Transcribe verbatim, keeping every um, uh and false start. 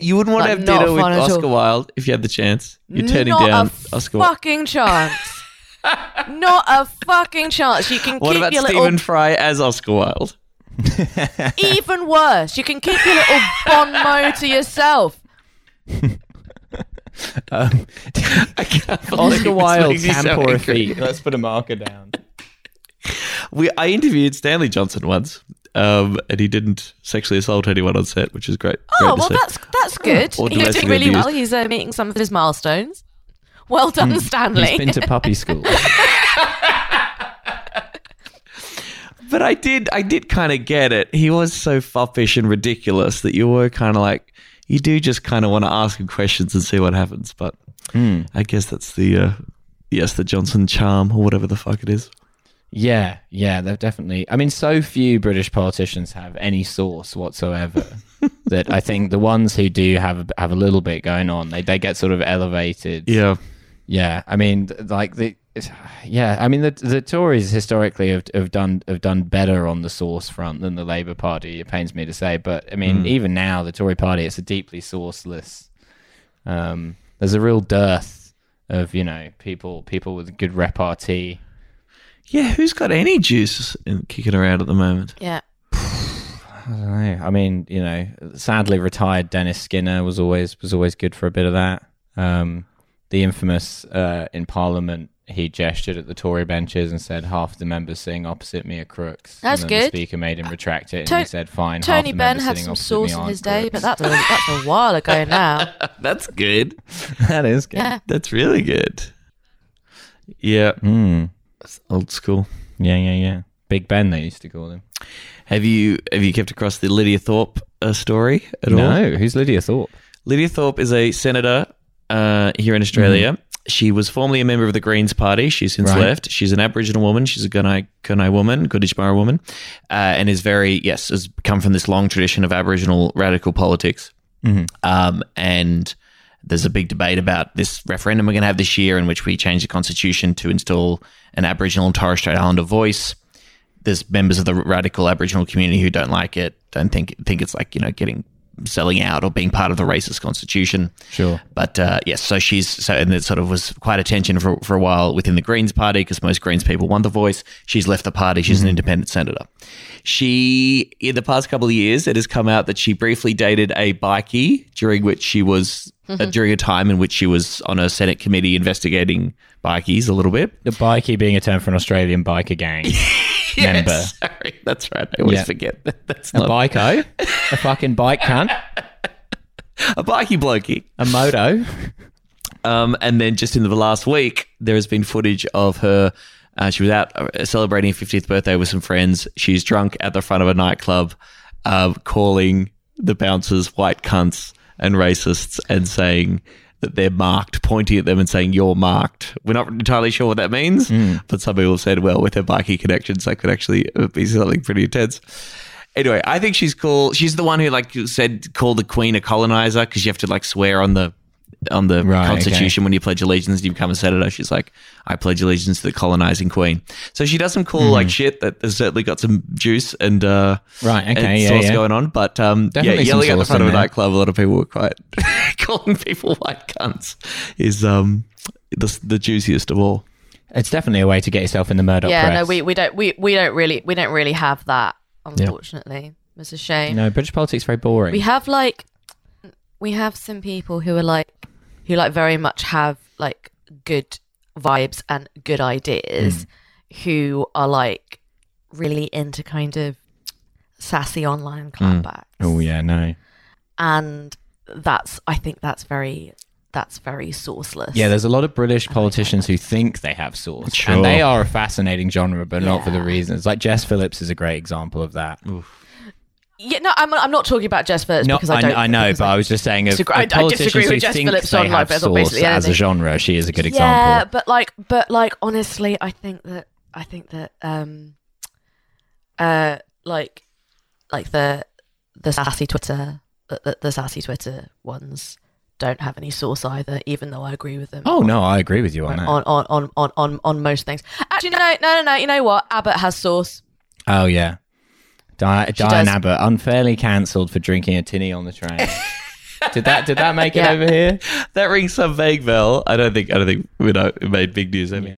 You wouldn't want like, to have dinner with Oscar Wilde if you had the chance. You're turning not down a Oscar Wilde. Fucking chance. Not a fucking chance. You can what keep your little. What about Stephen Fry as Oscar Wilde? Even worse. You can keep your little bon mot to yourself. um, I can't Oscar Wilde, Campor feet. Let's put a marker down. We I interviewed Stanley Johnson once, um, and he didn't sexually assault anyone on set, which is great. Oh, great well, that's that's good. He did really abuse. Well. He's uh, meeting some of his milestones. Well done, mm. Stanley. He's been to puppy school. But I did, I did kind of get it. He was so foppish and ridiculous that you were kind of like, you do just kind of want to ask him questions and see what happens. But mm. I guess that's the uh, yes, the Johnson charm or whatever the fuck it is. Yeah, yeah, they've definitely. I mean, so few British politicians have any source whatsoever that I think the ones who do have have a little bit going on, they they get sort of elevated. Yeah, yeah. I mean, like the yeah. I mean, the the Tories historically have have done have done better on the source front than the Labour Party. It pains me to say, but I mean, mm. even now the Tory Party, it's a deeply sourceless. Um, there's a real dearth of you know people people with good repartee. Yeah, who's got any juice in, kicking around at the moment? Yeah. I don't know. I mean, you know, sadly retired Dennis Skinner was always was always good for a bit of that. Um, the infamous uh, in Parliament, he gestured at the Tory benches and said, half the members sitting opposite me are crooks. That's and then good. The Speaker made him retract it and to- he said, fine, Tony half the Benn members sitting opposite me Tony Benn had some sauce in his day, crooks. But that's a, that's a while ago now. That's good. That is good. Yeah. That's really good. Yeah. Hmm. Old school. Yeah, yeah, yeah. Big Ben, they used to call him. Have you have you kept across the Lydia Thorpe uh, story at no. all? No. Who's Lydia Thorpe? Lydia Thorpe is a senator uh, here in Australia. Mm-hmm. She was formerly a member of the Greens Party. She's since right. left. She's an Aboriginal woman. She's a Gunai, Gunai woman, Gunditjmara woman, uh, and is very, yes, has come from this long tradition of Aboriginal radical politics. Mm-hmm. Um, and there's a big debate about this referendum we're going to have this year in which we change the constitution to install an Aboriginal and Torres Strait Islander voice. There's members of the radical Aboriginal community who don't like it, don't think think it's like, you know, getting selling out or being part of the racist constitution. Sure. But, uh, yes, so she's – so and it sort of was quite a tension for, for a while within the Greens Party because most Greens people want the voice. She's left the party. She's mm-hmm. an independent senator. She – in the past couple of years, it has come out that she briefly dated a bikie during which she was mm-hmm. – uh, during a time in which she was on a Senate committee investigating bikies a little bit. The bikie being a term for an Australian biker gang. Member. Yes, sorry, that's right. I always yeah. forget that. That's a not- biko, a fucking bike cunt, a bikey blokey, a moto. Um, and then just in the last week, there has been footage of her. Uh, she was out celebrating her fiftieth birthday with some friends. She's drunk at the front of a nightclub, uh, calling the bouncers white cunts and racists, and saying that they're marked, pointing at them and saying, you're marked. We're not entirely sure what that means, mm. but some people have said, well, with her bikie connections, that could actually be something pretty intense. Anyway, I think she's cool. She's the one who, like you said, called the Queen a colonizer because you have to, like, swear on the on the right, Constitution okay. when you pledge allegiance and you become a senator. She's like, I pledge allegiance to the colonizing Queen. So she does some cool, mm. like, shit that has certainly got some juice and, uh, right, okay, and yeah, sauce yeah. going on. But, um, Definitely yeah, yelling at the front of a nightclub, a lot of people were quite calling people white cunts is um the, the juiciest of all. It's definitely a way to get yourself in the Murdoch yeah, press. Yeah, no, we, we don't we, we don't really we don't really have that, unfortunately. Yep. It's a shame. No, British politics is very boring. We have like we have some people who are like who like very much have like good vibes and good ideas mm. who are like really into kind of sassy online clapbacks. Mm. Oh yeah, no. And that's I think that's very that's very sourceless. Yeah, there's a lot of British politicians who think they have source. Sure. And they are a fascinating genre, but yeah. not for the reasons. Like Jess Phillips is a great example of that. Oof. Yeah, no, I'm I'm not talking about Jess Phillips no, because I don't. I, I know, but I, I was just saying. Disagree, of, of I, I disagree with Jess Phillips on like source as a genre. She is a good yeah, example. Yeah, but like, but like, honestly, I think that I think that um, uh, like, like the the sassy Twitter, the, the, the sassy Twitter ones don't have any source either. Even though I agree with them. Oh on, no, I agree with you on that. On on, on on on on most things. Actually, no, no, no, no. You know what? Abbott has source. Oh yeah. Di- Diane Abbott, unfairly cancelled for drinking a tinny on the train. Did that did that make yeah. it over here? That rings some vague bell. I don't think I don't think you know, it made big news. I mean.